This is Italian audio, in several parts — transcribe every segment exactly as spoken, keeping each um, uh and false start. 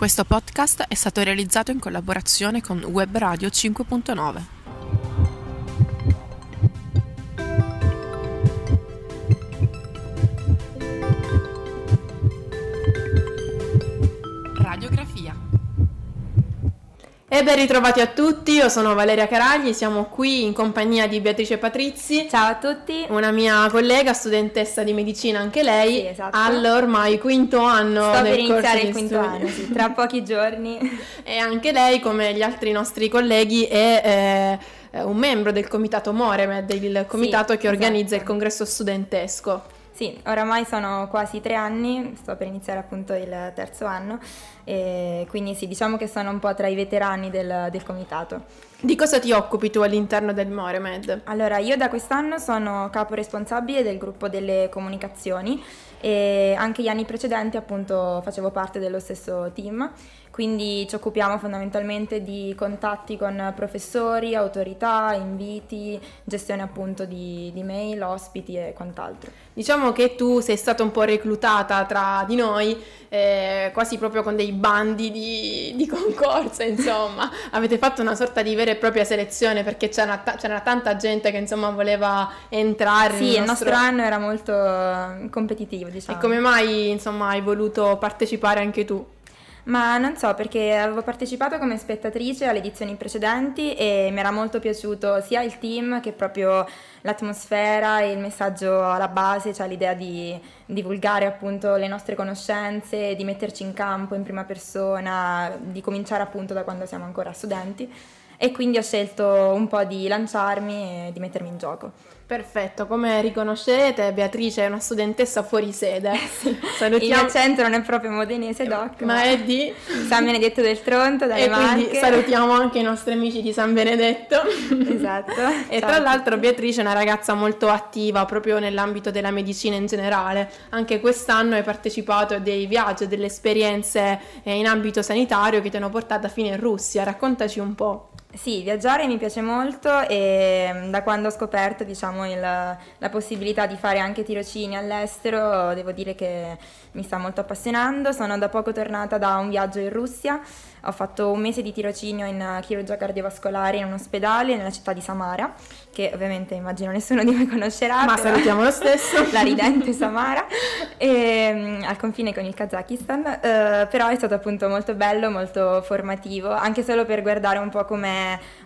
Questo podcast è stato realizzato in collaborazione con Web Radio cinque punto nove. Radiografia. E ben ritrovati a tutti, io sono Valeria Caragli, siamo qui in compagnia di Beatrice Patrizzi. Ciao a tutti. Una mia collega, studentessa di medicina anche lei, sì, esatto. All'ormai quinto anno. Sto del per iniziare il quinto studio. Anno, sì, tra pochi giorni. E anche lei, come gli altri nostri colleghi, è eh, un membro del comitato MoreMed, del comitato sì, che organizza esatto. il congresso studentesco. Sì, oramai sono quasi tre anni, sto per iniziare appunto il terzo anno, e quindi sì, diciamo che sono un po' tra i veterani del, del comitato. Di cosa ti occupi tu all'interno del MoreMed? Allora, io da quest'anno sono caporesponsabile del gruppo delle comunicazioni e anche gli anni precedenti appunto facevo parte dello stesso team, quindi ci occupiamo fondamentalmente di contatti con professori, autorità, inviti, gestione appunto di, di mail, ospiti e quant'altro. Diciamo che tu sei stata un po' reclutata tra di noi, eh, quasi proprio con dei bandi di, di concorso, insomma. Avete fatto una sorta di vera e propria selezione perché c'era, ta- c'era tanta gente che insomma voleva entrare. Sì, nel nostro... il nostro anno era molto competitivo, diciamo. E come mai insomma hai voluto partecipare anche tu? Ma non so, perché avevo partecipato come spettatrice alle edizioni precedenti e mi era molto piaciuto sia il team che proprio l'atmosfera e il messaggio alla base, cioè l'idea di divulgare appunto le nostre conoscenze, di metterci in campo in prima persona, di cominciare appunto da quando siamo ancora studenti. E quindi ho scelto un po' di lanciarmi e di mettermi in gioco. Perfetto, come riconoscerete Beatrice è una studentessa fuori sede. Sì. Salutiamo... Il accento non è proprio modenese, doc. Ma, ma è di? San Benedetto del Tronto, dalle Marche. E quindi salutiamo anche i nostri amici di San Benedetto. Esatto. E ciao, tra l'altro Beatrice è una ragazza molto attiva proprio nell'ambito della medicina in generale. Anche quest'anno hai partecipato a dei viaggi, delle esperienze in ambito sanitario che ti hanno portata fino in Russia. Raccontaci un po'. Sì, viaggiare mi piace molto e da quando ho scoperto, diciamo, il, la possibilità di fare anche tirocini all'estero, devo dire che mi sta molto appassionando. Sono da poco tornata da un viaggio in Russia, ho fatto un mese di tirocinio in chirurgia cardiovascolare in un ospedale nella città di Samara, che ovviamente immagino nessuno di voi conoscerà. Ma salutiamo lo stesso. La ridente Samara, e, al confine con il Kazakistan, eh, però è stato appunto molto bello, molto formativo, anche solo per guardare un po' come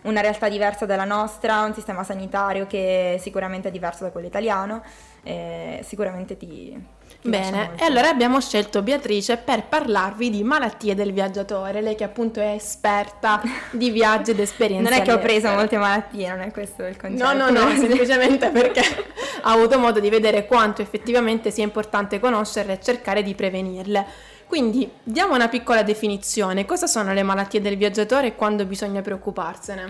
una realtà diversa dalla nostra, un sistema sanitario che sicuramente è diverso da quello italiano, eh, sicuramente ti... ti Bene, e allora abbiamo scelto Beatrice per parlarvi di malattie del viaggiatore, lei che appunto è esperta di viaggi ed esperienze. Non è che ho preso molte malattie, non è questo il concetto. No, no, no, semplicemente perché ho avuto modo di vedere quanto effettivamente sia importante conoscerle e cercare di prevenirle. Quindi diamo una piccola definizione, cosa sono le malattie del viaggiatore e quando bisogna preoccuparsene?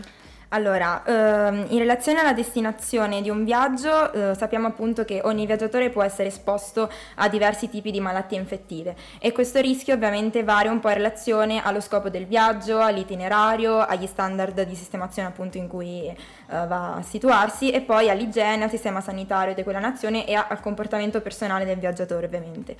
Allora, ehm, in relazione alla destinazione di un viaggio eh, sappiamo appunto che ogni viaggiatore può essere esposto a diversi tipi di malattie infettive e questo rischio ovviamente varia un po' in relazione allo scopo del viaggio, all'itinerario, agli standard di sistemazione appunto in cui eh, va a situarsi e poi all'igiene, al sistema sanitario di quella nazione e al comportamento personale del viaggiatore ovviamente.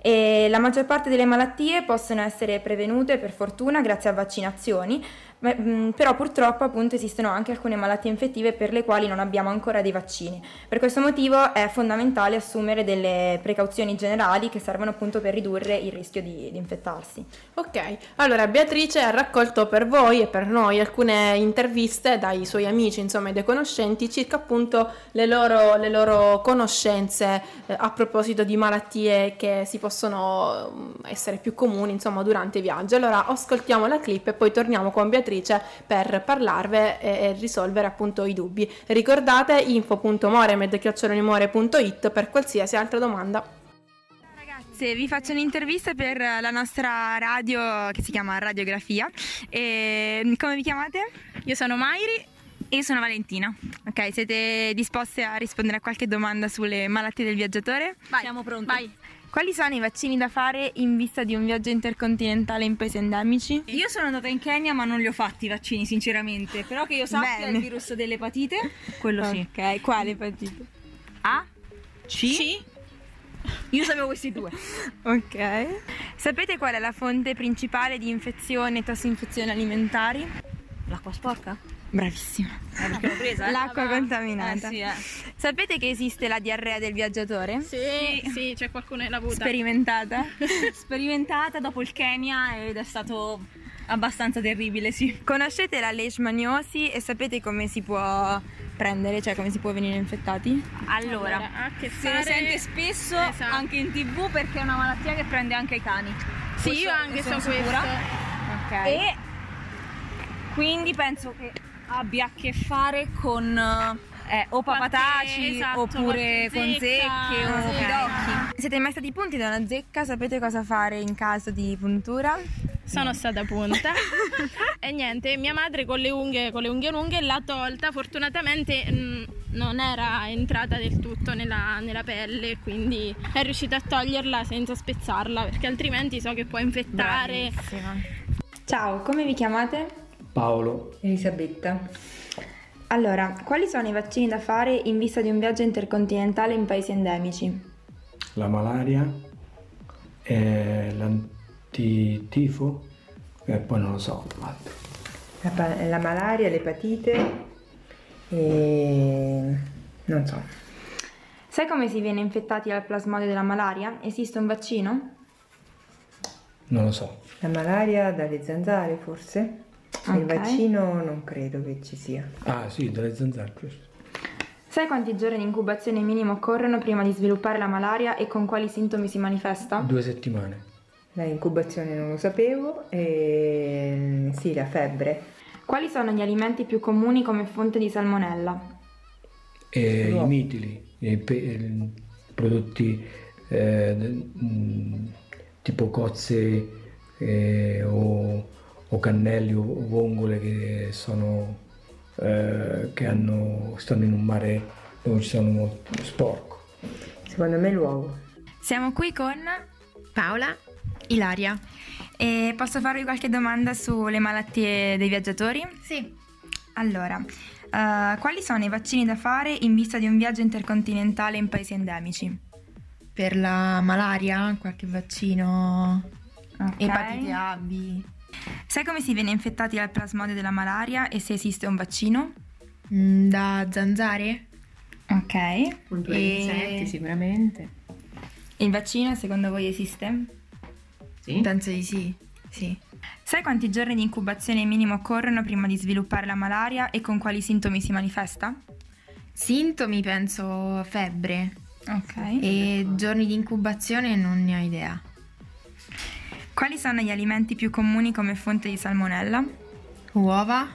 E la maggior parte delle malattie possono essere prevenute per fortuna grazie a vaccinazioni, però purtroppo appunto esistono anche alcune malattie infettive per le quali non abbiamo ancora dei vaccini. Per questo motivo è fondamentale assumere delle precauzioni generali che servono appunto per ridurre il rischio di, di infettarsi. Ok, allora Beatrice ha raccolto per voi e per noi alcune interviste dai suoi amici insomma e dai conoscenti circa appunto le loro, le loro conoscenze eh, a proposito di malattie che si possono possono essere più comuni insomma durante i viaggi. Allora ascoltiamo la clip e poi torniamo con Beatrice per parlarve e risolvere appunto i dubbi. Ricordate info punto moremed chiocciola unimore punto it per qualsiasi altra domanda. Se vi faccio un'intervista per la nostra radio che si chiama Radiografia. E come vi chiamate? Io sono Mairi. Io sono Valentina. Ok, siete disposte a rispondere a qualche domanda sulle malattie del viaggiatore? Vai, siamo pronti. Vai. Quali sono i vaccini da fare in vista di un viaggio intercontinentale in paesi endemici? Io sono andata in Kenya ma non li ho fatti i vaccini sinceramente, però che io sappia il virus dell'epatite. Quello okay. Sì. Ok, quale epatite? A, C, C Io sapevo questi due. Ok. Sapete qual è la fonte principale di infezione e tossinfezioni alimentari? L'acqua sporca? Bravissima. L'abbiamo presa? Eh? L'acqua ah, contaminata. Eh, sì, eh. Sapete che esiste la diarrea del viaggiatore? Sì, sì, sì, c'è qualcuno che l'ha avuta. Sperimentata? Sperimentata dopo il Kenya ed è stato abbastanza terribile, sì. Conoscete la leishmaniosi e sapete come si può prendere, cioè come si può venire infettati? Allora, allora a che fare... se lo sente spesso, esatto, anche in tv, perché è una malattia che prende anche i cani. Sì, questo, io anche sono so sicura. Ok. E quindi penso che abbia a che fare con eh, o papataci, esatto, oppure con zecche o okay. pidocchi. Siete mai stati punti da una zecca? Sapete cosa fare in caso di puntura? Sono stata punta e niente, mia madre con le unghie, con le unghie lunghe l'ha tolta, fortunatamente mh, non era entrata del tutto nella, nella pelle, quindi è riuscita a toglierla senza spezzarla, perché altrimenti so che può infettare. Bravissima. Ciao, come vi chiamate? Paolo. Elisabetta. Allora, quali sono i vaccini da fare in vista di un viaggio intercontinentale in paesi endemici? La malaria e l'antipatia di tifo e poi non lo so altro. La, la malaria, l'epatite e non so. Sai come si viene infettati dal plasmodio della malaria? Esiste un vaccino? Non lo so. La malaria dalle zanzare forse? Okay. Il vaccino non credo che ci sia. Ah sì, dalle zanzare, giusto. Sai quanti giorni di incubazione minimo occorrono prima di sviluppare la malaria e con quali sintomi si manifesta? Due settimane. La incubazione non lo sapevo e sì, la febbre. Quali sono gli alimenti più comuni come fonte di salmonella? Eh, I mitili, i pe- prodotti eh, tipo cozze eh, o, o cannelli o vongole che, sono, eh, che hanno, stanno in un mare dove ci sono molto sporco. Secondo me l'uovo. Siamo qui con Paola, Ilaria. E posso farvi qualche domanda sulle malattie dei viaggiatori? Sì. Allora, uh, quali sono i vaccini da fare in vista di un viaggio intercontinentale in paesi endemici? Per la malaria, qualche vaccino, okay. Epatite A, B. Sai come si viene infettati dal plasmodio della malaria e se esiste un vaccino? Mm, da zanzare. Ok. Con due e... insetti sicuramente. Il vaccino secondo voi esiste? Penso di sì, sì. Sai quanti giorni di incubazione minimo occorrono prima di sviluppare la malaria e con quali sintomi si manifesta? Sintomi penso febbre. Ok. E giorni di incubazione non ne ho idea. Quali sono gli alimenti più comuni come fonte di salmonella? Uova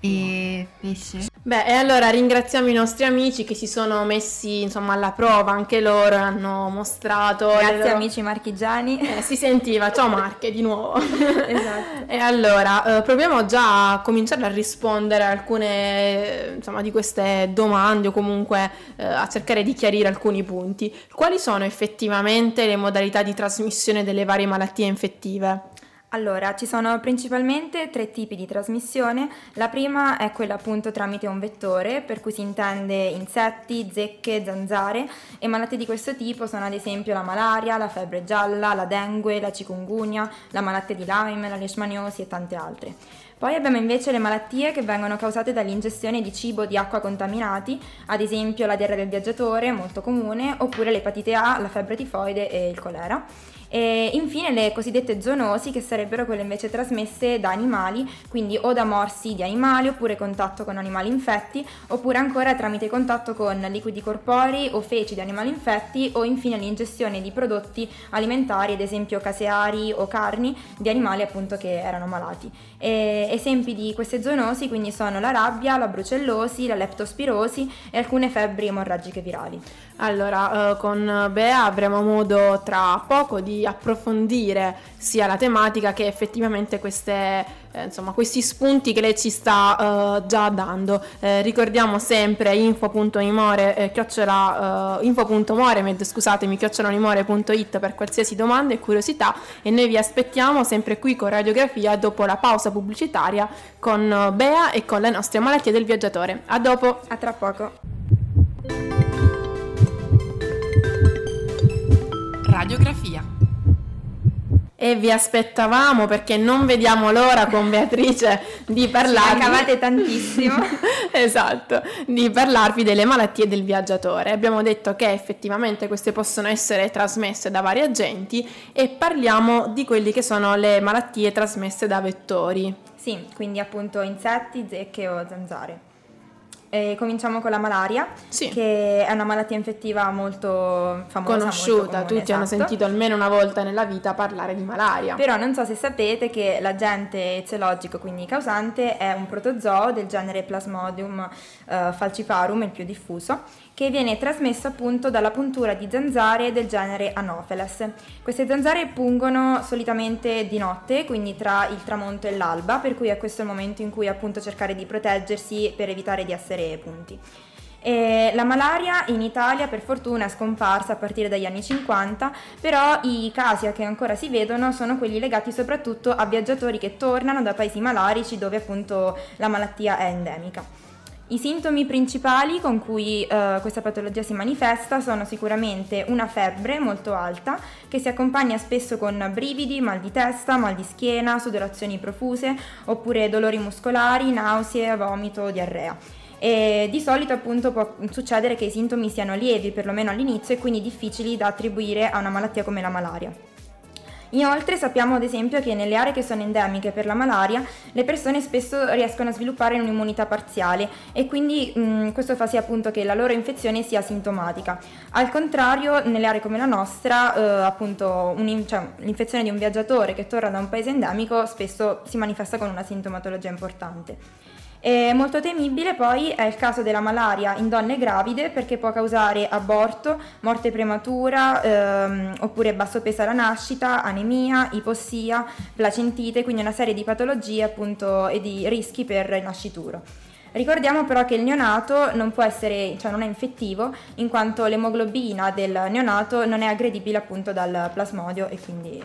e pesce. Beh, e allora ringraziamo i nostri amici che si sono messi insomma alla prova, anche loro hanno mostrato. Grazie loro... amici marchigiani. Eh, si sentiva, ciao Marche di nuovo. Esatto. E allora eh, proviamo già a cominciare a rispondere a alcune insomma di queste domande o comunque eh, a cercare di chiarire alcuni punti. Quali sono effettivamente le modalità di trasmissione delle varie malattie infettive? Allora, ci sono principalmente tre tipi di trasmissione. La prima è quella appunto tramite un vettore, per cui si intende insetti, zecche, zanzare, e malattie di questo tipo sono ad esempio la malaria, la febbre gialla, la dengue, la chikungunya, la malattia di Lyme, la leishmaniosi e tante altre. Poi abbiamo invece le malattie che vengono causate dall'ingestione di cibo o di acqua contaminati, ad esempio la diarrea del viaggiatore, molto comune, oppure l'epatite A, la febbre tifoide e il colera. E infine le cosiddette zoonosi, che sarebbero quelle invece trasmesse da animali, quindi o da morsi di animali oppure contatto con animali infetti, oppure ancora tramite contatto con liquidi corporei o feci di animali infetti, o infine l'ingestione di prodotti alimentari, ad esempio caseari o carni di animali appunto che erano malati. E esempi di queste zoonosi quindi sono la rabbia, la brucellosi, la leptospirosi e alcune febbri emorragiche virali. Allora eh, con Bea avremo modo tra poco di approfondire sia la tematica che effettivamente queste, eh, insomma, questi spunti che lei ci sta eh, già dando. Eh, ricordiamo sempre info.more eh, chiocciola eh, info.moremed, scusatemi, chiocciola unimore punto it per qualsiasi domanda e curiosità, e noi vi aspettiamo sempre qui con Radiografia dopo la pausa pubblicitaria con Bea e con le nostre malattie del viaggiatore. A dopo. A tra poco. Radiografia. E vi aspettavamo perché non vediamo l'ora con Beatrice di parlarvi. Ci mancavate tantissimo. Esatto, di parlarvi delle malattie del viaggiatore. Abbiamo detto che effettivamente queste possono essere trasmesse da vari agenti e parliamo di quelli che sono le malattie trasmesse da vettori. Sì, quindi appunto insetti, zecche o zanzare. E cominciamo con la malaria, sì, che è una malattia infettiva molto famosa, conosciuta, molto comune, tutti esatto. hanno sentito almeno una volta nella vita parlare di malaria. Però non so se sapete che l'agente eziologico, quindi causante, è un protozoo del genere Plasmodium eh, falciparum, il più diffuso, che viene trasmesso appunto dalla puntura di zanzare del genere Anopheles. Queste zanzare pungono solitamente di notte, quindi tra il tramonto e l'alba, per cui è questo il momento in cui appunto cercare di proteggersi per evitare di essere punti. E la malaria in Italia per fortuna è scomparsa a partire dagli anni cinquanta, però i casi che ancora si vedono sono quelli legati soprattutto a viaggiatori che tornano da paesi malarici dove appunto la malattia è endemica. I sintomi principali con cui eh, questa patologia si manifesta sono sicuramente una febbre molto alta che si accompagna spesso con brividi, mal di testa, mal di schiena, sudorazioni profuse oppure dolori muscolari, nausea, vomito, diarrea. E di solito appunto può succedere che i sintomi siano lievi perlomeno all'inizio e quindi difficili da attribuire a una malattia come la malaria. Inoltre sappiamo ad esempio che nelle aree che sono endemiche per la malaria le persone spesso riescono a sviluppare un'immunità parziale e quindi mh, questo fa sì appunto che la loro infezione sia sintomatica. Al contrario, nelle aree come la nostra eh, appunto un, cioè, l'infezione di un viaggiatore che torna da un paese endemico spesso si manifesta con una sintomatologia importante. E molto temibile poi è il caso della malaria in donne gravide perché può causare aborto, morte prematura ehm, oppure basso peso alla nascita, anemia, ipossia, placentite, quindi una serie di patologie appunto e di rischi per il nascituro. Ricordiamo però che il neonato non può essere, cioè non è infettivo in quanto l'emoglobina del neonato non è aggredibile appunto dal plasmodio e quindi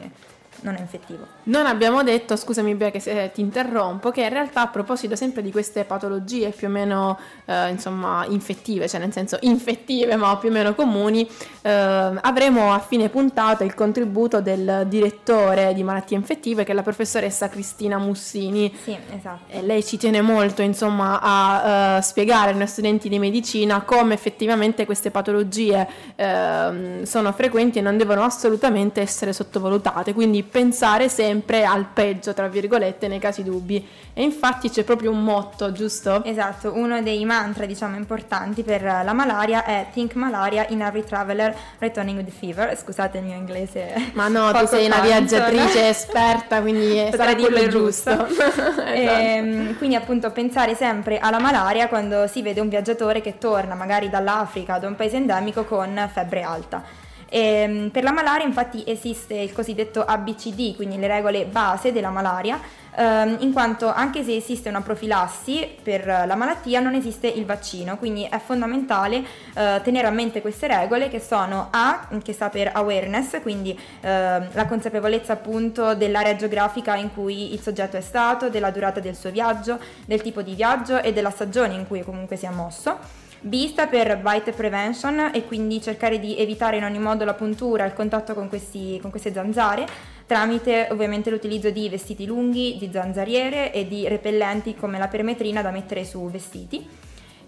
non è infettivo. Non abbiamo detto, scusami Bea che se ti interrompo, che in realtà a proposito sempre di queste patologie più o meno eh, insomma infettive, cioè nel senso infettive ma più o meno comuni, eh, avremo a fine puntata il contributo del direttore di malattie infettive che è la professoressa Cristina Mussini. Sì, esatto. E lei ci tiene molto insomma a eh, spiegare ai nostri studenti di medicina come effettivamente queste patologie eh, sono frequenti e non devono assolutamente essere sottovalutate, quindi pensare sempre al peggio, tra virgolette, nei casi dubbi. E infatti c'è proprio un motto, giusto? Esatto, uno dei mantra, diciamo, importanti per la malaria è Think malaria in every traveler returning with fever. Scusate il mio inglese. Ma no, tu sei tanto, una viaggiatrice no? esperta, quindi sarà quello giusto. Esatto. E, quindi appunto pensare sempre alla malaria quando si vede un viaggiatore che torna magari dall'Africa, da un paese endemico con febbre alta. E per la malaria infatti esiste il cosiddetto A B C D, quindi le regole base della malaria, ehm, in quanto anche se esiste una profilassi per la malattia non esiste il vaccino, quindi è fondamentale eh, tenere a mente queste regole che sono A, che sta per awareness, quindi eh, la consapevolezza appunto dell'area geografica in cui il soggetto è stato, della durata del suo viaggio, del tipo di viaggio e della stagione in cui comunque si è mosso. B sta per bite prevention e quindi cercare di evitare in ogni modo la puntura, il contatto con, questi, con queste zanzare tramite ovviamente l'utilizzo di vestiti lunghi, di zanzariere e di repellenti come la permetrina da mettere su vestiti.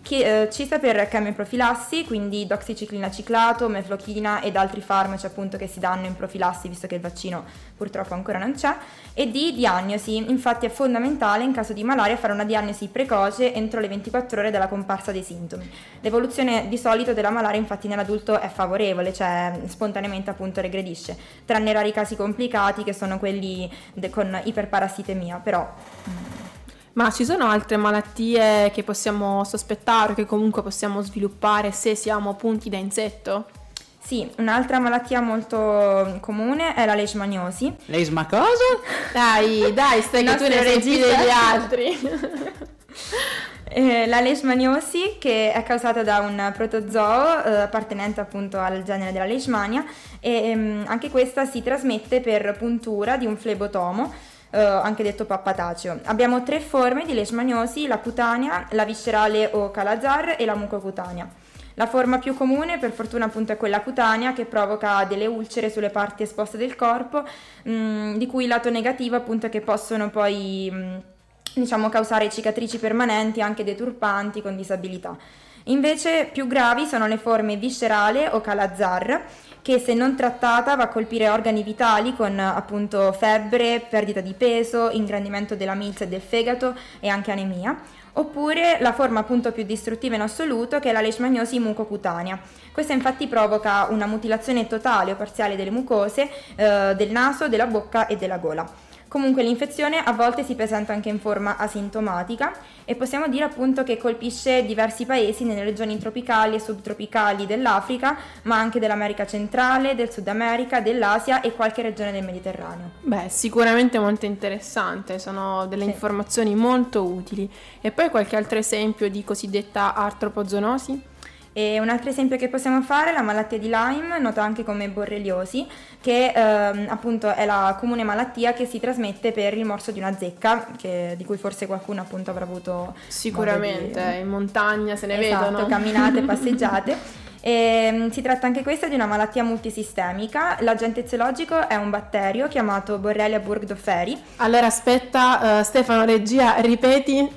Che, eh, C sta per chemioprofilassi, quindi doxiciclina ciclato, meflochina ed altri farmaci appunto che si danno in profilassi visto che il vaccino purtroppo ancora non c'è. E D, diagnosi, infatti è fondamentale in caso di malaria fare una diagnosi precoce entro le ventiquattro ore dalla comparsa dei sintomi. L'evoluzione di solito della malaria infatti nell'adulto è favorevole, cioè spontaneamente appunto regredisce, tranne rari casi complicati che sono quelli de- con iperparassitemia, però... Ma ci sono altre malattie che possiamo sospettare, che comunque possiamo sviluppare se siamo punti da insetto? Sì, un'altra malattia molto comune è la leishmaniosi. Leishma cosa? Dai, dai, stai che tu ne senti degli altri. Eh, la leishmaniosi, che è causata da un protozoo eh, appartenente appunto al genere della leishmania, e ehm, anche questa si trasmette per puntura di un flebotomo, Uh, anche detto pappataceo. Abbiamo tre forme di leishmaniosi, la cutanea, la viscerale o calazar e la mucocutanea. La forma più comune, per fortuna, appunto, è quella cutanea, che provoca delle ulcere sulle parti esposte del corpo, mh, di cui il lato negativo, appunto, è che possono poi mh, diciamo causare cicatrici permanenti, anche deturpanti, con disabilità. Invece più gravi sono le forme viscerale o calazar, che se non trattata va a colpire organi vitali con, appunto, febbre, perdita di peso, ingrandimento della milza e del fegato e anche anemia. Oppure la forma, appunto, più distruttiva in assoluto, che è la leishmaniosi mucocutanea. Questa infatti provoca una mutilazione totale o parziale delle mucose, eh, del naso, della bocca e della gola. Comunque l'infezione a volte si presenta anche in forma asintomatica e possiamo dire, appunto, che colpisce diversi paesi nelle regioni tropicali e subtropicali dell'Africa, ma anche dell'America centrale, del Sud America, dell'Asia e qualche regione del Mediterraneo. Beh, sicuramente molto interessante, sono delle sì. informazioni molto utili. E poi qualche altro esempio di cosiddetta artropozoonosi? E un altro esempio che possiamo fare è la malattia di Lyme, nota anche come borreliosi, che ehm, appunto è la comune malattia che si trasmette per il morso di una zecca, che, di cui forse qualcuno, appunto, avrà avuto sicuramente modo di... in montagna se ne esatto, vedono camminate, passeggiate. E si tratta anche questa di una malattia multisistemica. L'agente eziologico è un batterio chiamato Borrelia burgdorferi. Allora aspetta, uh, Stefano, regia, ripeti.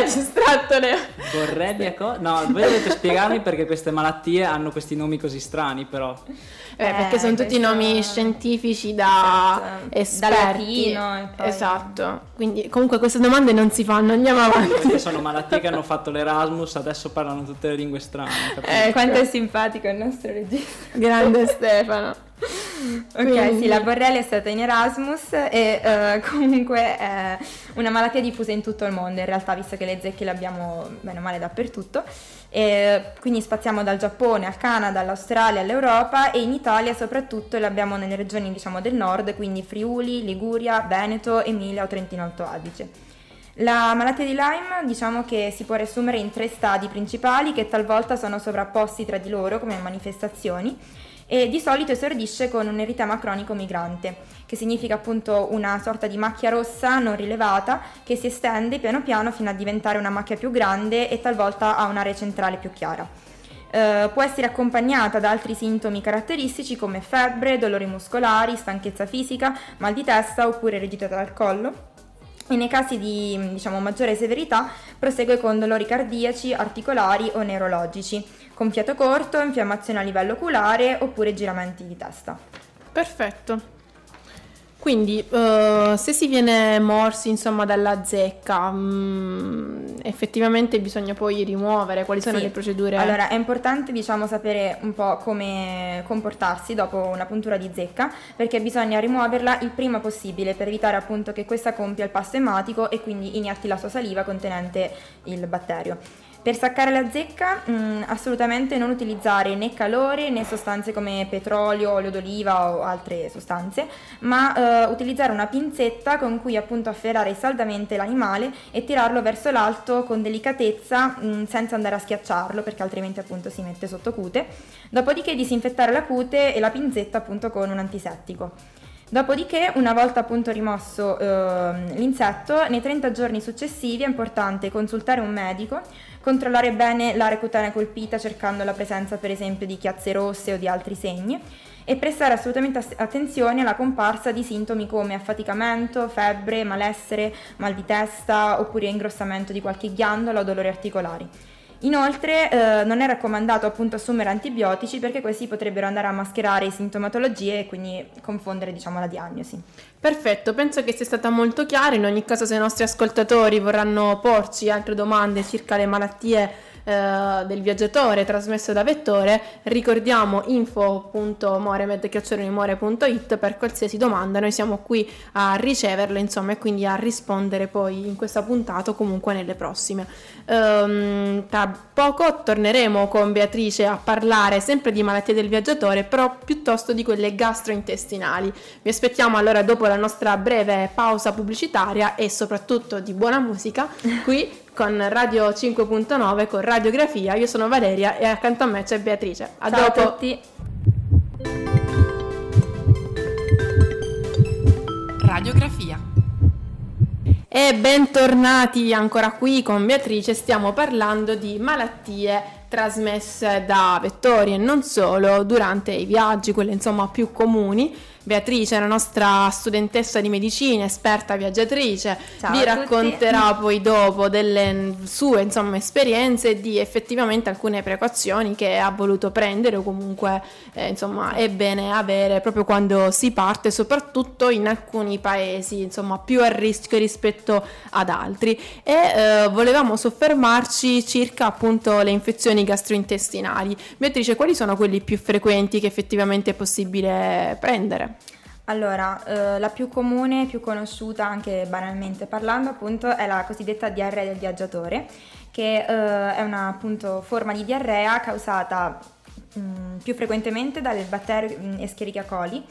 Registratole. Borrelia co- No, voi dovete spiegarmi perché queste malattie hanno questi nomi così strani, però. Eh, eh, perché sono tutti nomi scientifici da esatto. esperti. Da latino e poi... Esatto. Quindi comunque queste domande non si fanno, andiamo avanti. Queste sono malattie che hanno fatto l'Erasmus, adesso parlano tutte le lingue strane. Eh, quanto è simpatico il nostro regista. Grande Stefano. Ok, quindi. Sì, la borrelia è stata in Erasmus e eh, comunque è una malattia diffusa in tutto il mondo in realtà, visto che le zecche le abbiamo bene o male dappertutto. E quindi spaziamo dal Giappone al Canada, all'Australia, all'Europa, e in Italia soprattutto le abbiamo nelle regioni, diciamo, del nord, quindi Friuli, Liguria, Veneto, Emilia o Trentino Alto Adige. La malattia di Lyme, diciamo che si può riassumere in tre stadi principali, che talvolta sono sovrapposti tra di loro come manifestazioni, e di solito esordisce con un eritema cronico migrante, che significa, appunto, una sorta di macchia rossa non rilevata che si estende piano piano fino a diventare una macchia più grande e talvolta ha un'area centrale più chiara. Eh, può essere accompagnata da altri sintomi caratteristici come febbre, dolori muscolari, stanchezza fisica, mal di testa oppure rigidità dal collo. E nei casi di, diciamo, maggiore severità prosegue con dolori cardiaci, articolari o neurologici, con fiato corto, infiammazione a livello oculare oppure giramenti di testa. Perfetto. Quindi uh, se si viene morsi, insomma, dalla zecca, mh, effettivamente bisogna poi rimuovere. Quali sono sì. le procedure? Allora è importante, diciamo, sapere un po' come comportarsi dopo una puntura di zecca, perché bisogna rimuoverla il prima possibile per evitare, appunto, che questa compia il passo ematico e quindi inietti la sua saliva contenente il batterio. Per staccare la zecca mh, assolutamente non utilizzare né calore né sostanze come petrolio, olio d'oliva o altre sostanze, ma eh, utilizzare una pinzetta con cui, appunto, afferrare saldamente l'animale e tirarlo verso l'alto con delicatezza, mh, senza andare a schiacciarlo, perché altrimenti, appunto, si mette sotto cute. Dopodiché disinfettare la cute e la pinzetta, appunto, con un antisettico. Dopodiché, una volta, appunto, rimosso eh, l'insetto, nei trenta giorni successivi è importante consultare un medico, controllare bene l'area cutanea colpita cercando la presenza, per esempio, di chiazze rosse o di altri segni, e prestare assolutamente attenzione alla comparsa di sintomi come affaticamento, febbre, malessere, mal di testa oppure ingrossamento di qualche ghiandola o dolori articolari. Inoltre eh, non è raccomandato, appunto, assumere antibiotici, perché questi potrebbero andare a mascherare sintomatologie e quindi confondere, diciamo, la diagnosi. Perfetto, penso che sia stata molto chiara. In ogni caso, se i nostri ascoltatori vorranno porci altre domande circa le malattie eh, del viaggiatore trasmesso da vettore, ricordiamo info punto moremed chiocciola more punto it per qualsiasi domanda. Noi siamo qui a riceverle, insomma, e quindi a rispondere poi in questa puntata o comunque nelle prossime. Ehm, tra poco torneremo con Beatrice a parlare sempre di malattie del viaggiatore, però piuttosto di quelle gastrointestinali. Vi aspettiamo allora dopo la nostra breve pausa pubblicitaria e soprattutto di buona musica qui con Radio cinque punto nove con Radiografia. Io sono Valeria e accanto a me c'è Beatrice. A Ciao dopo. A tutti. Radiografia. E bentornati ancora qui con Beatrice. Stiamo parlando di malattie trasmesse da vettori e non solo durante i viaggi, quelle insomma più comuni. Beatrice, la nostra studentessa di medicina, esperta viaggiatrice, Ciao vi racconterà tutti. Poi dopo delle sue insomma esperienze di effettivamente alcune precauzioni che ha voluto prendere o comunque eh, insomma è bene avere proprio quando si parte, soprattutto in alcuni paesi insomma più a rischio rispetto ad altri. E eh, volevamo soffermarci circa appunto le infezioni gastrointestinali. Beatrice, quali sono quelli più frequenti che effettivamente è possibile prendere? Allora, eh, la più comune, più conosciuta anche banalmente parlando appunto, è la cosiddetta diarrea del viaggiatore, che eh, è una appunto forma di diarrea causata mh, più frequentemente dal batterio mh, Escherichia coli,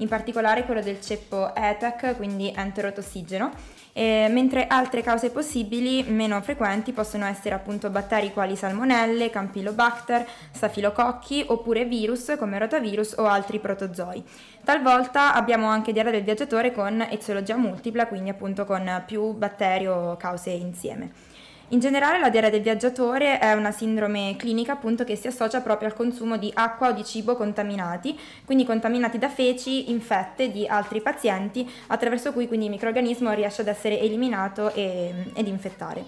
in particolare quello del ceppo E T E C, quindi enterotossigeno, eh, mentre altre cause possibili meno frequenti possono essere appunto batteri quali salmonelle, campylobacter, stafilococchi oppure virus come rotavirus o altri protozoi. Talvolta abbiamo anche diarrea del viaggiatore con eziologia multipla, quindi appunto con più batteri o cause insieme. In generale la diarrea del viaggiatore è una sindrome clinica appunto che si associa proprio al consumo di acqua o di cibo contaminati, quindi contaminati da feci infette di altri pazienti, attraverso cui quindi il microrganismo riesce ad essere eliminato e, ed infettare.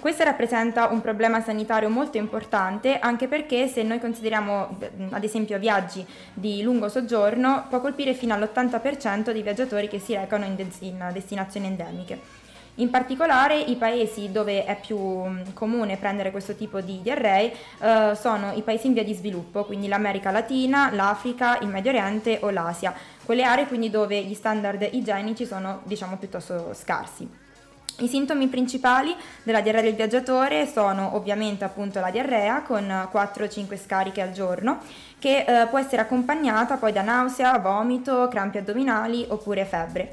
Questo rappresenta un problema sanitario molto importante, anche perché se noi consideriamo ad esempio viaggi di lungo soggiorno, può colpire fino all'ottanta per cento dei viaggiatori che si recano in, de- in destinazioni endemiche. In particolare i paesi dove è più comune prendere questo tipo di diarree eh, sono i paesi in via di sviluppo, quindi l'America Latina, l'Africa, il Medio Oriente o l'Asia, quelle aree quindi dove gli standard igienici sono diciamo piuttosto scarsi. I sintomi principali della diarrea del viaggiatore sono ovviamente appunto la diarrea con quattro o cinque scariche al giorno, che eh, può essere accompagnata poi da nausea, vomito, crampi addominali oppure febbre.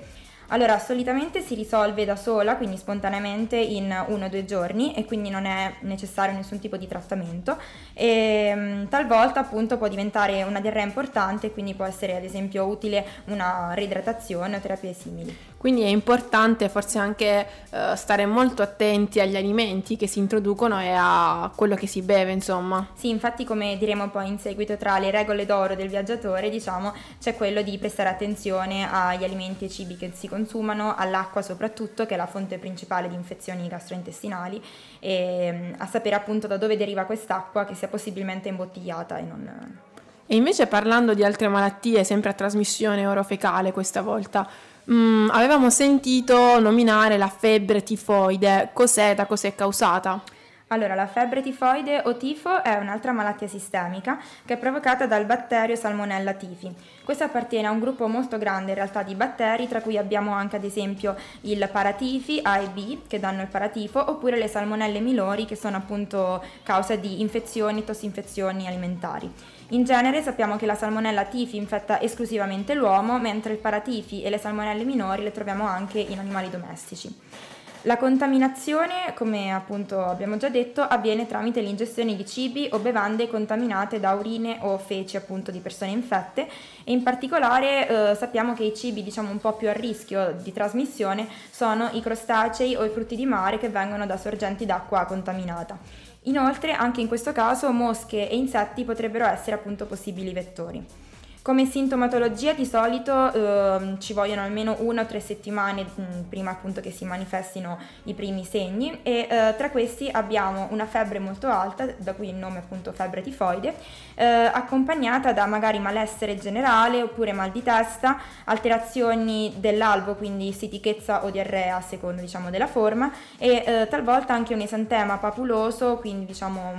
Allora, solitamente si risolve da sola, quindi spontaneamente in uno o due giorni, e quindi non è necessario nessun tipo di trattamento, e talvolta appunto può diventare una diarrea importante, quindi può essere ad esempio utile una reidratazione o terapie simili. Quindi è importante forse anche eh, stare molto attenti agli alimenti che si introducono e a quello che si beve, insomma. Sì, infatti come diremo poi in seguito, tra le regole d'oro del viaggiatore, diciamo, c'è quello di prestare attenzione agli alimenti e cibi che si consumano, all'acqua soprattutto, che è la fonte principale di infezioni gastrointestinali, e a sapere appunto da dove deriva quest'acqua, che sia possibilmente imbottigliata e non... E invece parlando di altre malattie, sempre a trasmissione orofecale questa volta, mh, avevamo sentito nominare la febbre tifoide. Cos'è, da cos'è causata? Allora, la febbre tifoide o tifo è un'altra malattia sistemica che è provocata dal batterio Salmonella tifi. Questa appartiene a un gruppo molto grande in realtà di batteri, tra cui abbiamo anche ad esempio il paratifi A e B, che danno il paratifo, oppure le salmonelle milori, che sono appunto causa di infezioni e tossinfezioni alimentari. In genere sappiamo che la salmonella tifi infetta esclusivamente l'uomo, mentre il paratifi e le salmonelle minori le troviamo anche in animali domestici. La contaminazione, come appunto abbiamo già detto, avviene tramite l'ingestione di cibi o bevande contaminate da urine o feci appunto di persone infette, e in particolare eh, sappiamo che i cibi diciamo un po' più a rischio di trasmissione sono i crostacei o i frutti di mare che vengono da sorgenti d'acqua contaminata. Inoltre anche in questo caso mosche e insetti potrebbero essere appunto possibili vettori. Come sintomatologia di solito eh, ci vogliono almeno una o tre settimane mh, prima appunto che si manifestino i primi segni, e eh, tra questi abbiamo una febbre molto alta, da cui il nome appunto febbre tifoide, eh, accompagnata da magari malessere generale oppure mal di testa, alterazioni dell'albo, quindi stitichezza o diarrea a seconda diciamo della forma, e eh, talvolta anche un esantema papuloso, quindi diciamo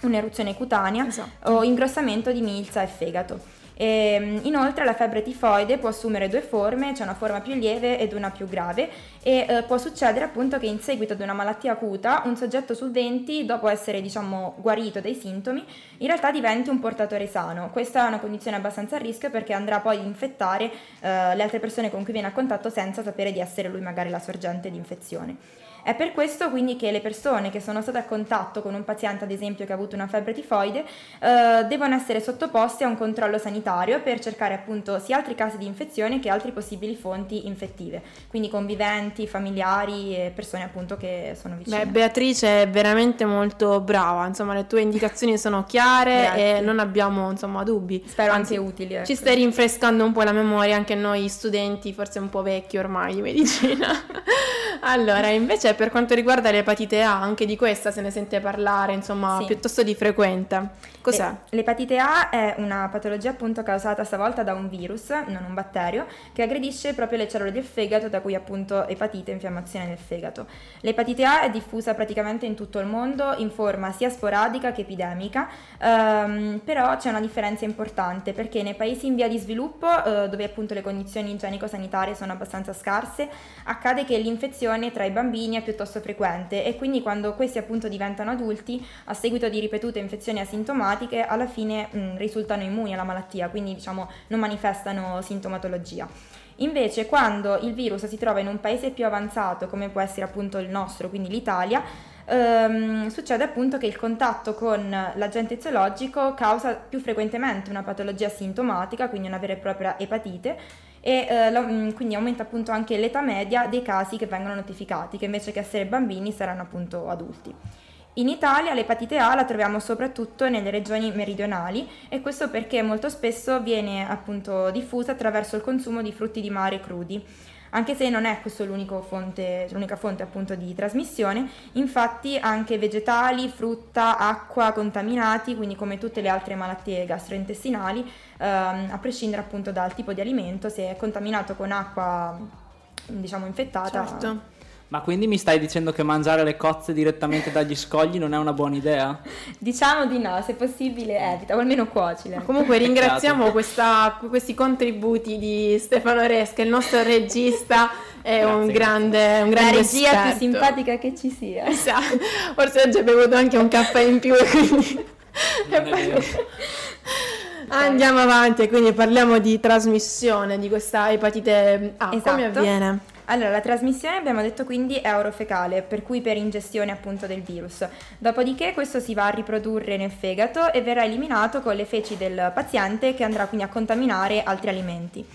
un'eruzione cutanea, esatto, o ingrossamento di milza e fegato. E inoltre la febbre tifoide può assumere due forme, c'è cioè una forma più lieve ed una più grave, e eh, può succedere appunto che in seguito ad una malattia acuta un soggetto su venti, dopo essere diciamo guarito dai sintomi, in realtà diventi un portatore sano. Questa è una condizione abbastanza a rischio, perché andrà poi ad infettare eh, le altre persone con cui viene a contatto senza sapere di essere lui magari la sorgente di infezione. È per questo quindi che le persone che sono state a contatto con un paziente, ad esempio, che ha avuto una febbre tifoide, eh, devono essere sottoposte a un controllo sanitario per cercare appunto sia altri casi di infezione che altri possibili fonti infettive, quindi conviventi, familiari e persone appunto che sono vicine. Beh, Beatrice è veramente molto brava, insomma le tue indicazioni sono chiare e non abbiamo insomma dubbi. Spero anzi, anche utili. Ecco. Ci stai rinfrescando un po' la memoria anche noi studenti, forse un po' vecchi ormai di medicina. Allora, invece per quanto riguarda l'epatite A, anche di questa se ne sente parlare, insomma, sì, piuttosto di frequente. Cos'è? Eh, l'epatite A è una patologia appunto causata stavolta da un virus, non un batterio, che aggredisce proprio le cellule del fegato, da cui appunto epatite, infiammazione del fegato. L'epatite A è diffusa praticamente in tutto il mondo in forma sia sporadica che epidemica, ehm, però c'è una differenza importante perché nei paesi in via di sviluppo, eh, dove appunto le condizioni igienico-sanitarie sono abbastanza scarse, accade che l'infezione tra i bambini è piuttosto frequente e quindi quando questi appunto diventano adulti, a seguito di ripetute infezioni asintomatiche, alla fine mh, risultano immuni alla malattia, quindi diciamo non manifestano sintomatologia. Invece quando il virus si trova in un paese più avanzato, come può essere appunto il nostro, quindi l'Italia, ehm, succede appunto che il contatto con l'agente zoologico causa più frequentemente una patologia sintomatica, quindi una vera e propria epatite, e eh, la, quindi aumenta appunto anche l'età media dei casi che vengono notificati, che invece che essere bambini saranno appunto adulti. In Italia l'epatite A la troviamo soprattutto nelle regioni meridionali e questo perché molto spesso viene appunto diffusa attraverso il consumo di frutti di mare crudi. Anche se non è questa l'unica fonte, l'unica fonte appunto di trasmissione, infatti anche vegetali, frutta, acqua contaminati, quindi come tutte le altre malattie gastrointestinali, ehm, a prescindere appunto dal tipo di alimento, se è contaminato con acqua diciamo infettata. Certo. Ma quindi mi stai dicendo che mangiare le cozze direttamente dagli scogli non è una buona idea? Diciamo di no, se possibile evita, o almeno cuocile. Ma comunque ringraziamo questa, questi contributi di Stefano Resca, il nostro regista. È grazie, un grande, un grande la regia esperto, più simpatica che ci sia. Esatto. Forse oggi ho bevuto anche un caffè in più, quindi andiamo avanti, quindi parliamo di trasmissione di questa epatite A. Esatto. Come avviene? Allora, la trasmissione abbiamo detto quindi è orofecale, per cui per ingestione appunto del virus. Dopodiché questo si va a riprodurre nel fegato e verrà eliminato con le feci del paziente, che andrà quindi a contaminare altri alimenti.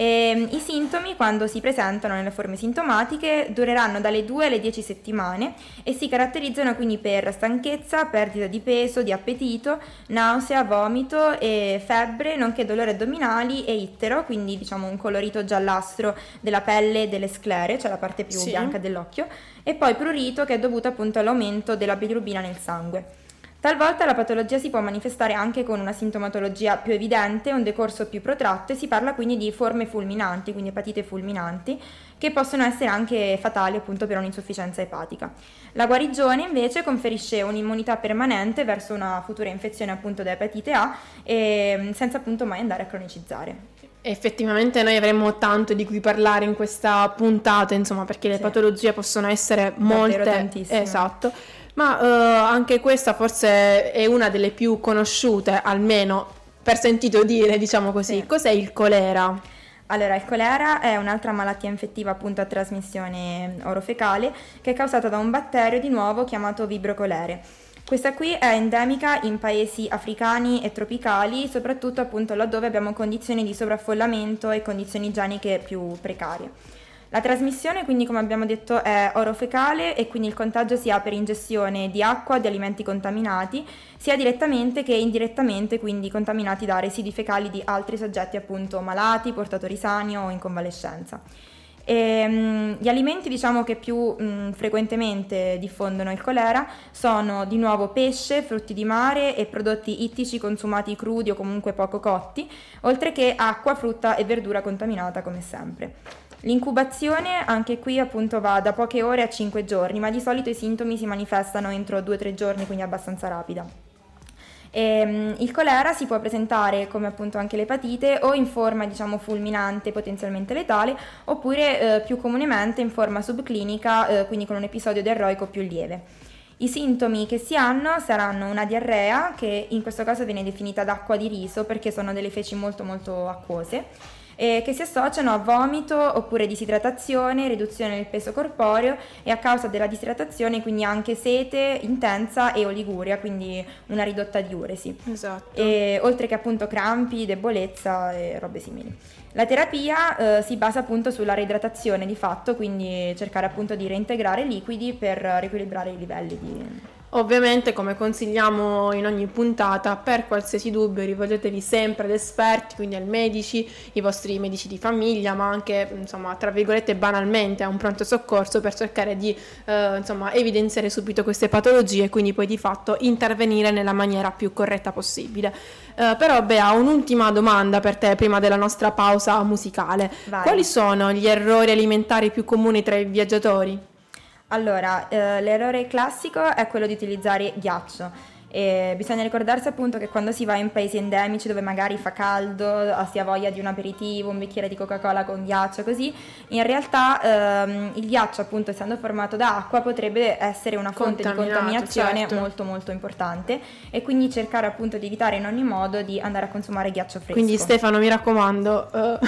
E i sintomi, quando si presentano nelle forme sintomatiche, dureranno dalle due alle dieci settimane e si caratterizzano quindi per stanchezza, perdita di peso, di appetito, nausea, vomito e febbre, nonché dolori addominali e ittero, quindi diciamo un colorito giallastro della pelle e delle sclere, cioè la parte più sì, bianca dell'occhio, e poi prurito, che è dovuto appunto all'aumento della bilirubina nel sangue. Talvolta la patologia si può manifestare anche con una sintomatologia più evidente, un decorso più protratto, e si parla quindi di forme fulminanti, quindi epatite fulminanti, che possono essere anche fatali appunto per un'insufficienza epatica. La guarigione invece conferisce un'immunità permanente verso una futura infezione appunto da epatite A, e senza appunto mai andare a cronicizzare. Effettivamente noi avremmo tanto di cui parlare in questa puntata, insomma, perché le sì, patologie possono essere molte, tantissime. Esatto. Ma uh, anche questa forse è una delle più conosciute, almeno per sentito dire, diciamo così. Sì. Cos'è il colera? Allora, il colera è un'altra malattia infettiva appunto a trasmissione orofecale, che è causata da un batterio di nuovo chiamato vibrio colere. Questa qui è endemica in paesi africani e tropicali, soprattutto appunto laddove abbiamo condizioni di sovraffollamento e condizioni igieniche più precarie. La trasmissione quindi, come abbiamo detto, è orofecale e quindi il contagio si ha per ingestione di acqua, di alimenti contaminati, sia direttamente che indirettamente, quindi contaminati da residui fecali di altri soggetti appunto malati, portatori sani o in convalescenza. E, um, gli alimenti diciamo che più um, frequentemente diffondono il colera sono di nuovo pesce, frutti di mare e prodotti ittici consumati crudi o comunque poco cotti, oltre che acqua, frutta e verdura contaminata come sempre. L'incubazione anche qui appunto va da poche ore a cinque giorni, ma di solito i sintomi si manifestano entro due tre giorni, quindi abbastanza rapida. E, il colera si può presentare come appunto anche l'epatite, o in forma diciamo fulminante potenzialmente letale, oppure eh, più comunemente in forma subclinica, eh, quindi con un episodio diarroico più lieve. I sintomi che si hanno saranno una diarrea, che in questo caso viene definita d'acqua di riso perché sono delle feci molto molto acquose, eh, che si associano a vomito oppure disidratazione, riduzione del peso corporeo e a causa della disidratazione quindi anche sete intensa e oliguria, quindi una ridotta diuresi. Esatto. E, oltre che appunto crampi, debolezza e robe simili. La terapia eh, si basa appunto sulla reidratazione di fatto, quindi cercare appunto di reintegrare liquidi per riequilibrare i livelli di... Ovviamente, come consigliamo in ogni puntata, per qualsiasi dubbio rivolgetevi sempre ad esperti, quindi ai medici, i vostri medici di famiglia, ma anche, insomma, tra virgolette banalmente a un pronto soccorso, per cercare di eh, insomma, evidenziare subito queste patologie e quindi poi di fatto intervenire nella maniera più corretta possibile. Eh, però Bea, un'ultima domanda per te prima della nostra pausa musicale. Vai. Quali sono gli errori alimentari più comuni tra i viaggiatori? Allora, eh, l'errore classico è quello di utilizzare ghiaccio. E bisogna ricordarsi appunto che quando si va in paesi endemici dove magari fa caldo, si ha voglia di un aperitivo, un bicchiere di Coca-Cola con ghiaccio, così, in realtà ehm, il ghiaccio appunto essendo formato da acqua potrebbe essere una fonte di contaminazione, certo, molto molto importante, e quindi cercare appunto di evitare in ogni modo di andare a consumare ghiaccio fresco. Quindi Stefano, mi raccomando, uh,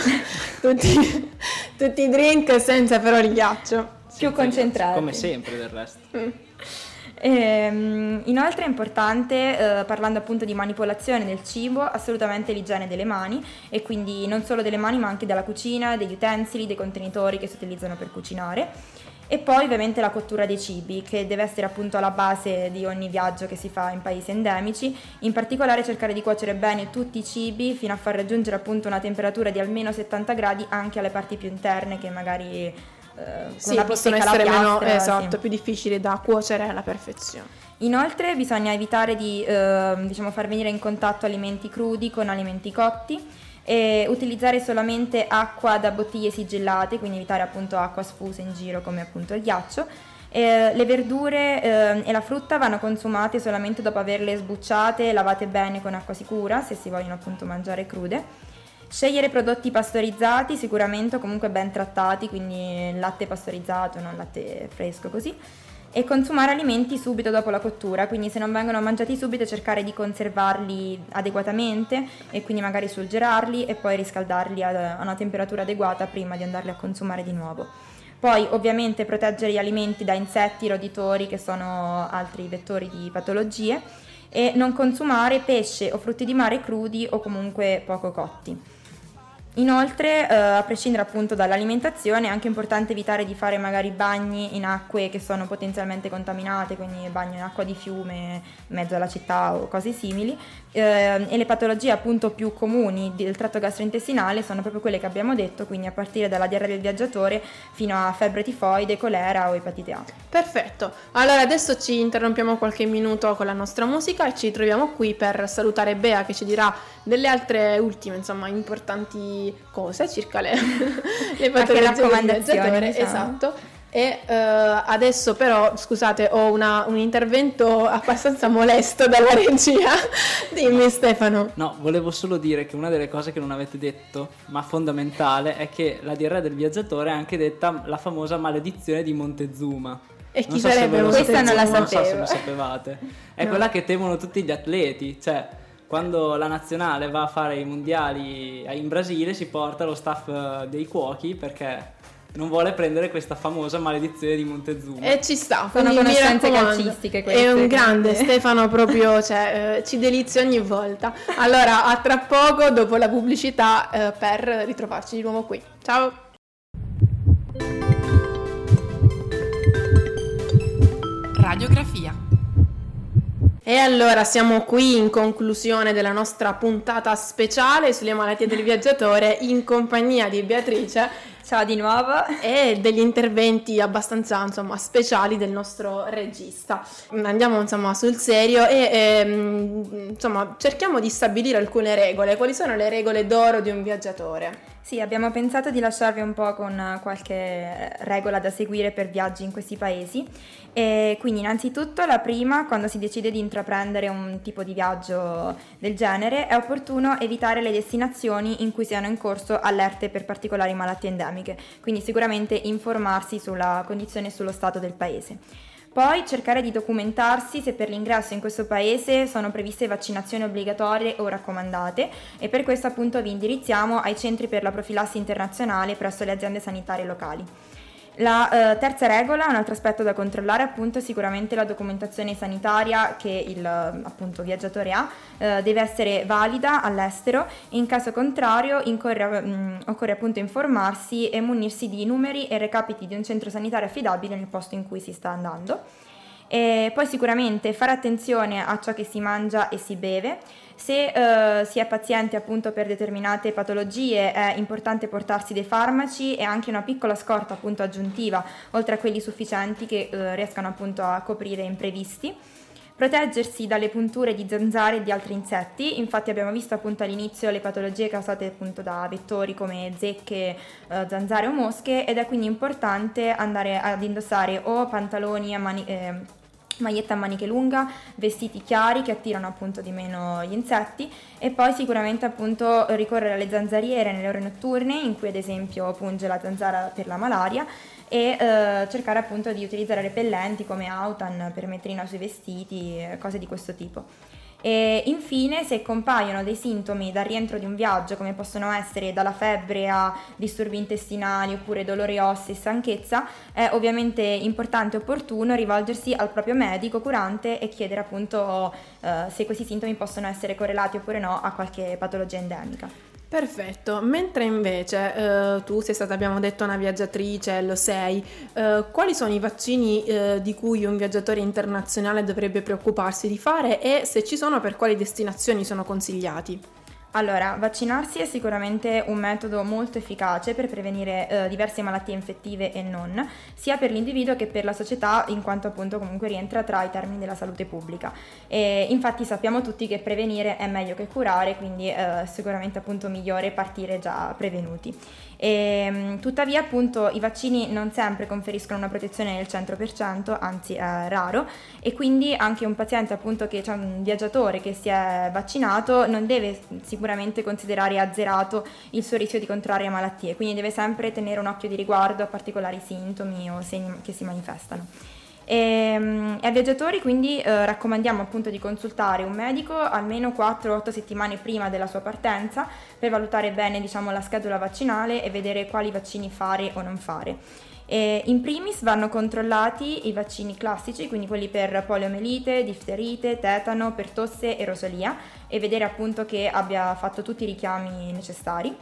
tutti, tutti i drink senza però il ghiaccio. Più concentrati. Come sempre del resto. Mm. Ehm, inoltre è importante, eh, parlando appunto di manipolazione del cibo, assolutamente l'igiene delle mani, e quindi non solo delle mani ma anche della cucina, degli utensili, dei contenitori che si utilizzano per cucinare. E poi ovviamente la cottura dei cibi, che deve essere appunto alla base di ogni viaggio che si fa in paesi endemici. In particolare cercare di cuocere bene tutti i cibi fino a far raggiungere appunto una temperatura di almeno settanta gradi anche alle parti più interne, che magari... Sì, possono essere meno, esatto, sì, più difficili da cuocere alla perfezione. Inoltre bisogna evitare di eh, diciamo far venire in contatto alimenti crudi con alimenti cotti, e utilizzare solamente acqua da bottiglie sigillate, quindi evitare appunto acqua sfusa in giro come appunto il ghiaccio. Eh, le verdure eh, e la frutta vanno consumate solamente dopo averle sbucciate e lavate bene con acqua sicura, se si vogliono appunto mangiare crude. Scegliere prodotti pastorizzati sicuramente, o comunque ben trattati, quindi latte pastorizzato, non latte fresco, così. E consumare alimenti subito dopo la cottura, quindi se non vengono mangiati subito cercare di conservarli adeguatamente, e quindi magari surgelarli e poi riscaldarli a una temperatura adeguata prima di andarli a consumare di nuovo. Poi ovviamente proteggere gli alimenti da insetti, roditori, che sono altri vettori di patologie, e non consumare pesce o frutti di mare crudi o comunque poco cotti. Inoltre, eh, a prescindere appunto dall'alimentazione, è anche importante evitare di fare magari bagni in acque che sono potenzialmente contaminate, quindi bagno in acqua di fiume, in mezzo alla città o cose simili. Eh, e le patologie appunto più comuni del tratto gastrointestinale sono proprio quelle che abbiamo detto, quindi a partire dalla diarrea del viaggiatore fino a febbre tifoide, colera o epatite A. Perfetto, allora adesso ci interrompiamo qualche minuto con la nostra musica e ci troviamo qui per salutare Bea, che ci dirà delle altre ultime, insomma, importanti cose circa le, le patologie del viaggiatore, diciamo. Esatto. E uh, adesso però, scusate, ho una, un intervento abbastanza molesto dalla regia. Dimmi, no, Stefano. No, volevo solo dire che una delle cose che non avete detto, ma fondamentale, è che la diarrea del viaggiatore è anche detta la famosa maledizione di Montezuma. E chi non sarebbe so Montezuma? Non la sapevo. Non so se lo sapevate. È no. quella che temono tutti gli atleti, cioè... Quando la nazionale va a fare i mondiali in Brasile si porta lo staff dei cuochi perché non vuole prendere questa famosa maledizione di Montezuma. E ci sta, sono conoscenze calcistiche queste. È un grande Stefano proprio, cioè, eh, ci delizia ogni volta. Allora, a tra poco dopo la pubblicità eh, per ritrovarci di nuovo qui. Ciao! Radiografia. E allora siamo qui in conclusione della nostra puntata speciale sulle malattie del viaggiatore in compagnia di Beatrice. Ciao di nuovo. E degli interventi abbastanza, insomma, speciali del nostro regista. Andiamo, insomma, sul serio e, e insomma cerchiamo di stabilire alcune regole. Quali sono le regole d'oro di un viaggiatore? Sì, abbiamo pensato di lasciarvi un po' con qualche regola da seguire per viaggi in questi paesi. E quindi innanzitutto la prima, quando si decide di intraprendere un tipo di viaggio del genere, è opportuno evitare le destinazioni in cui siano in corso allerte per particolari malattie endemiche, quindi sicuramente informarsi sulla condizione e sullo stato del paese. Poi cercare di documentarsi se per l'ingresso in questo paese sono previste vaccinazioni obbligatorie o raccomandate, e per questo appunto vi indirizziamo ai centri per la profilassi internazionale presso le aziende sanitarie locali. La eh, terza regola, un altro aspetto da controllare appunto è sicuramente la documentazione sanitaria che il appunto viaggiatore ha, eh, deve essere valida all'estero, e in caso contrario incorre, mh, occorre appunto informarsi e munirsi di numeri e recapiti di un centro sanitario affidabile nel posto in cui si sta andando. E poi sicuramente fare attenzione a ciò che si mangia e si beve. Se eh, si è paziente appunto per determinate patologie è importante portarsi dei farmaci e anche una piccola scorta appunto aggiuntiva, oltre a quelli sufficienti che eh, riescano appunto a coprire imprevisti. Proteggersi dalle punture di zanzare e di altri insetti, infatti abbiamo visto appunto all'inizio le patologie causate appunto da vettori come zecche, eh, zanzare o mosche, ed è quindi importante andare ad indossare o pantaloni a mani... Eh, maglietta a maniche lunga, vestiti chiari che attirano appunto di meno gli insetti, e poi sicuramente appunto ricorrere alle zanzariere nelle ore notturne in cui ad esempio punge la zanzara per la malaria, e eh, cercare appunto di utilizzare repellenti come autan, permetrina sui vestiti, cose di questo tipo. E infine, se compaiono dei sintomi dal rientro di un viaggio, come possono essere dalla febbre a disturbi intestinali oppure dolore osseo e stanchezza, è ovviamente importante e opportuno rivolgersi al proprio medico curante e chiedere appunto eh, se questi sintomi possono essere correlati oppure no a qualche patologia endemica. Perfetto, mentre invece eh, tu sei stata, abbiamo detto, una viaggiatrice, lo sei, eh, quali sono i vaccini eh, di cui un viaggiatore internazionale dovrebbe preoccuparsi di fare, e se ci sono per quali destinazioni sono consigliati? Allora, vaccinarsi è sicuramente un metodo molto efficace per prevenire eh, diverse malattie infettive e non, sia per l'individuo che per la società, in quanto appunto comunque rientra tra i termini della salute pubblica. E infatti sappiamo tutti che prevenire è meglio che curare, quindi eh, sicuramente appunto migliore partire già prevenuti. E, tuttavia appunto i vaccini non sempre conferiscono una protezione del cento per cento, anzi è raro, e quindi anche un paziente appunto che cioè un viaggiatore che si è vaccinato non deve sicuramente considerare azzerato il suo rischio di contrarre malattie, quindi deve sempre tenere un occhio di riguardo a particolari sintomi o segni che si manifestano. E, e ai viaggiatori quindi eh, raccomandiamo appunto di consultare un medico almeno quattro otto settimane prima della sua partenza per valutare bene diciamo la schedula vaccinale e vedere quali vaccini fare o non fare. E in primis vanno controllati i vaccini classici, quindi quelli per poliomielite, difterite, tetano, per tosse e rosolia, e vedere appunto che abbia fatto tutti i richiami necessari.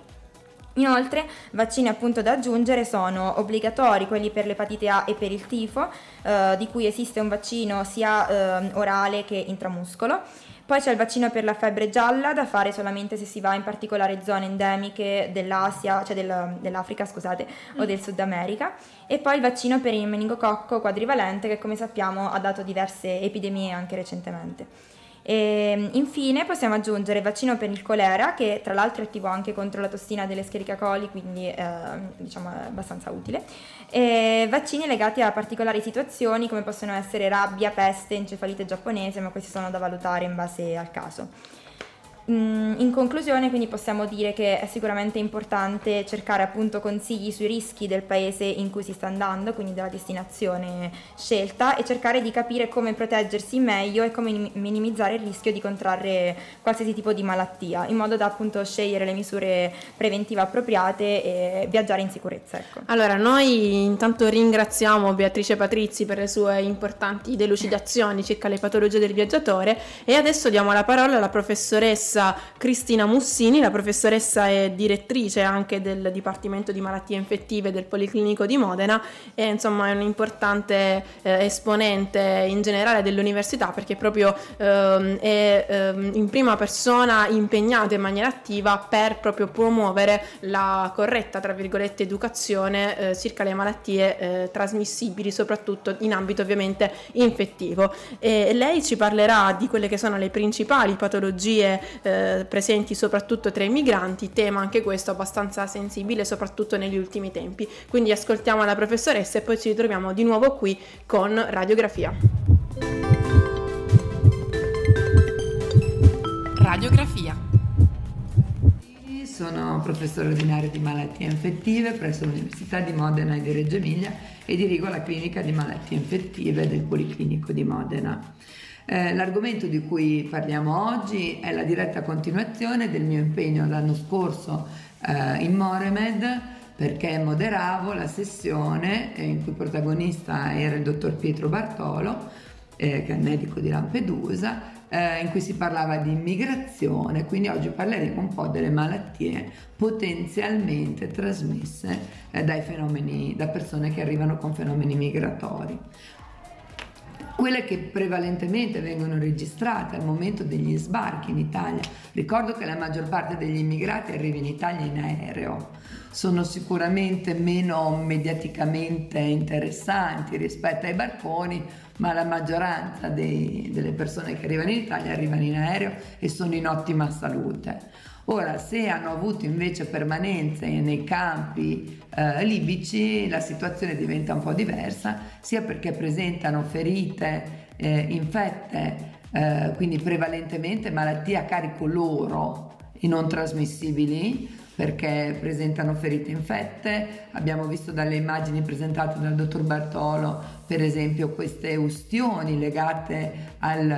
Inoltre, vaccini appunto da aggiungere sono obbligatori quelli per l'epatite A e per il tifo, eh, di cui esiste un vaccino sia eh, orale che intramuscolo. Poi c'è il vaccino per la febbre gialla, da fare solamente se si va in particolari zone endemiche dell'Asia, cioè del, dell'Africa, scusate, mm. o del Sud America. E poi il vaccino per il meningococco quadrivalente, che come sappiamo ha dato diverse epidemie anche recentemente. E infine possiamo aggiungere il vaccino per il colera, che tra l'altro è attivo anche contro la tossina dell'Escherichia coli, quindi eh, diciamo è abbastanza utile, e vaccini legati a particolari situazioni come possono essere rabbia, peste, encefalite giapponese, ma questi sono da valutare in base al caso. In conclusione quindi possiamo dire che è sicuramente importante cercare appunto consigli sui rischi del paese in cui si sta andando, quindi della destinazione scelta, e cercare di capire come proteggersi meglio e come minimizzare il rischio di contrarre qualsiasi tipo di malattia, in modo da appunto scegliere le misure preventive appropriate e viaggiare in sicurezza. Ecco. Allora, noi intanto ringraziamo Beatrice Patrizzi per le sue importanti delucidazioni circa le patologie del viaggiatore, e adesso diamo la parola alla professoressa Cristina Mussini. La professoressa è direttrice anche del Dipartimento di Malattie Infettive del Policlinico di Modena e insomma è un importante eh, esponente in generale dell'università, perché proprio eh, è eh, in prima persona impegnata in maniera attiva per proprio promuovere la corretta, tra virgolette, educazione eh, circa le malattie eh, trasmissibili, soprattutto in ambito ovviamente infettivo. E lei ci parlerà di quelle che sono le principali patologie eh, Eh, presenti soprattutto tra i migranti, tema anche questo abbastanza sensibile soprattutto negli ultimi tempi. Quindi ascoltiamo la professoressa e poi ci ritroviamo di nuovo qui con Radiografia. Radiografia. sono professore ordinario di malattie infettive presso l'Università di Modena e di Reggio Emilia e dirigo la clinica di malattie infettive del Policlinico di Modena. Eh, l'argomento di cui parliamo oggi è la diretta continuazione del mio impegno l'anno scorso eh, in MoreMed, perché moderavo la sessione in cui protagonista era il dottor Pietro Bartolo, Eh, che è il medico di Lampedusa, eh, in cui si parlava di immigrazione. Quindi oggi parleremo un po' delle malattie potenzialmente trasmesse eh, dai fenomeni, da persone che arrivano con fenomeni migratori. Quelle che prevalentemente vengono registrate al momento degli sbarchi in Italia. Ricordo che la maggior parte degli immigrati arriva in Italia in aereo. Sono sicuramente meno mediaticamente interessanti rispetto ai barconi, ma la maggioranza dei, delle persone che arrivano in Italia arrivano in aereo e sono in ottima salute. Ora, se hanno avuto invece permanenze nei campi eh, libici, la situazione diventa un po' diversa, sia perché presentano ferite, eh, infette, eh, quindi prevalentemente malattie a carico loro e non trasmissibili, perché presentano ferite infette. Abbiamo visto dalle immagini presentate dal dottor Bartolo, per esempio, queste ustioni legate al,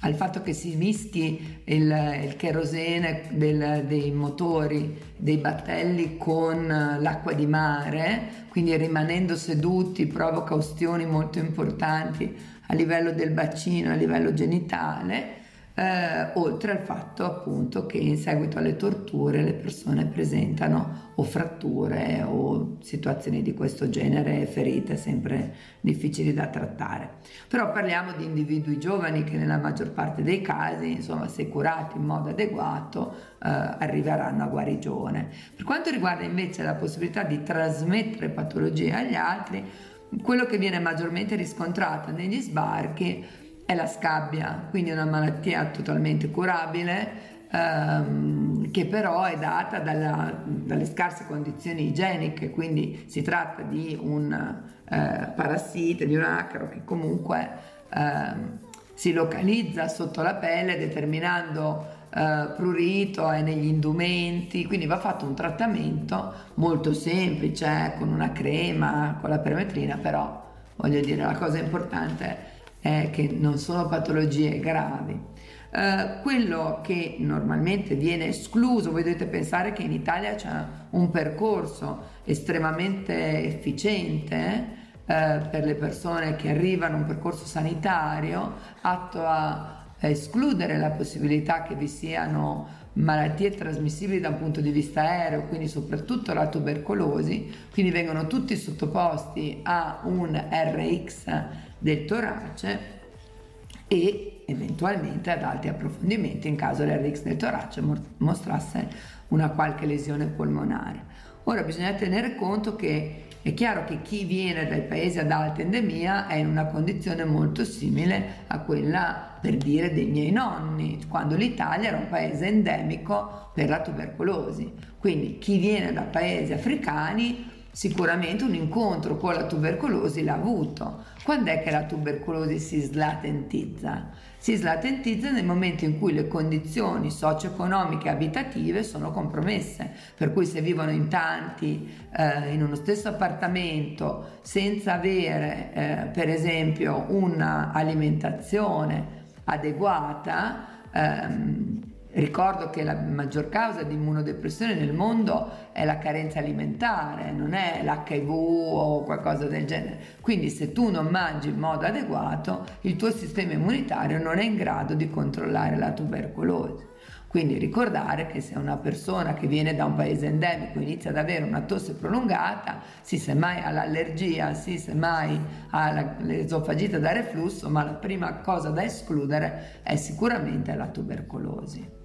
al fatto che si mischi il, il cherosene del, dei motori, dei battelli con l'acqua di mare, quindi rimanendo seduti provoca ustioni molto importanti a livello del bacino, a livello genitale. Eh, oltre al fatto appunto che in seguito alle torture le persone presentano o fratture o situazioni di questo genere, ferite sempre difficili da trattare. Però parliamo di individui giovani che nella maggior parte dei casi, insomma, se curati in modo adeguato eh, arriveranno a guarigione. Per quanto riguarda invece la possibilità di trasmettere patologie agli altri, quello che viene maggiormente riscontrato negli sbarchi è la scabbia, quindi una malattia totalmente curabile ehm, che però è data dalla, dalle scarse condizioni igieniche, quindi si tratta di un eh, parassite, di un acaro che comunque ehm, si localizza sotto la pelle determinando Uh, prurito e negli indumenti, quindi va fatto un trattamento molto semplice eh, con una crema, con la permetrina, però voglio dire, la cosa importante è che non sono patologie gravi. Uh, quello che normalmente viene escluso, voi dovete pensare che in Italia c'è un percorso estremamente efficiente eh, per le persone che arrivano, un percorso sanitario atto a escludere la possibilità che vi siano malattie trasmissibili da un punto di vista aereo, quindi soprattutto la tubercolosi, quindi vengono tutti sottoposti a un erre ics del torace e eventualmente ad altri approfondimenti in caso l'erre ics del torace mostrasse una qualche lesione polmonare. Ora bisogna tenere conto che è chiaro che chi viene dai paesi ad alta endemia è in una condizione molto simile a quella, per dire, dei miei nonni, quando l'Italia era un paese endemico per la tubercolosi. Quindi chi viene da paesi africani sicuramente un incontro con la tubercolosi l'ha avuto. Quando è che la tubercolosi si slatentizza? Si slatentizza nel momento in cui le condizioni socio-economiche e abitative sono compromesse, per cui se vivono in tanti eh, in uno stesso appartamento senza avere eh, per esempio un'alimentazione adeguata. ehm, Ricordo che la maggior causa di immunodepressione nel mondo è la carenza alimentare, non è l'acca i vu o qualcosa del genere. Quindi se tu non mangi in modo adeguato, il tuo sistema immunitario non è in grado di controllare la tubercolosi. Quindi ricordare che se una persona che viene da un paese endemico inizia ad avere una tosse prolungata, si semmai ha l'allergia, si semmai ha l'esofagite da reflusso, ma la prima cosa da escludere è sicuramente la tubercolosi.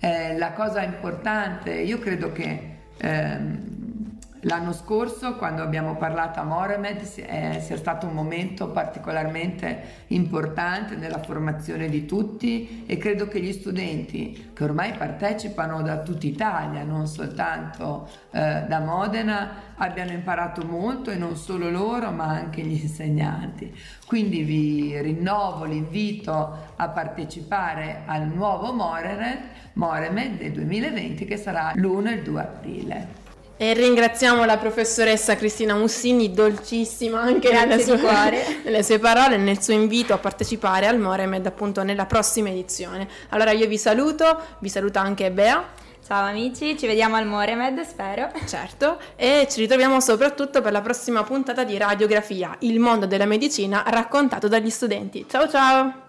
Eh, la cosa importante, io credo che ehm, L'anno scorso, quando abbiamo parlato a MoreMed, è, è stato un momento particolarmente importante nella formazione di tutti, e credo che gli studenti che ormai partecipano da tutta Italia, non soltanto eh, da Modena, abbiano imparato molto, e non solo loro ma anche gli insegnanti. Quindi vi rinnovo l'invito a partecipare al nuovo MoreMed del duemilaventi, che sarà l'primo e il due aprile. E ringraziamo la professoressa Cristina Mussini, dolcissima anche nella sua, nelle sue parole e nel suo invito a partecipare al MoreMed, appunto, nella prossima edizione. Allora io vi saluto, vi saluta anche Bea. Ciao amici, ci vediamo al MoreMed, spero. Certo, e ci ritroviamo soprattutto per la prossima puntata di Radiografia, il mondo della medicina raccontato dagli studenti. Ciao ciao!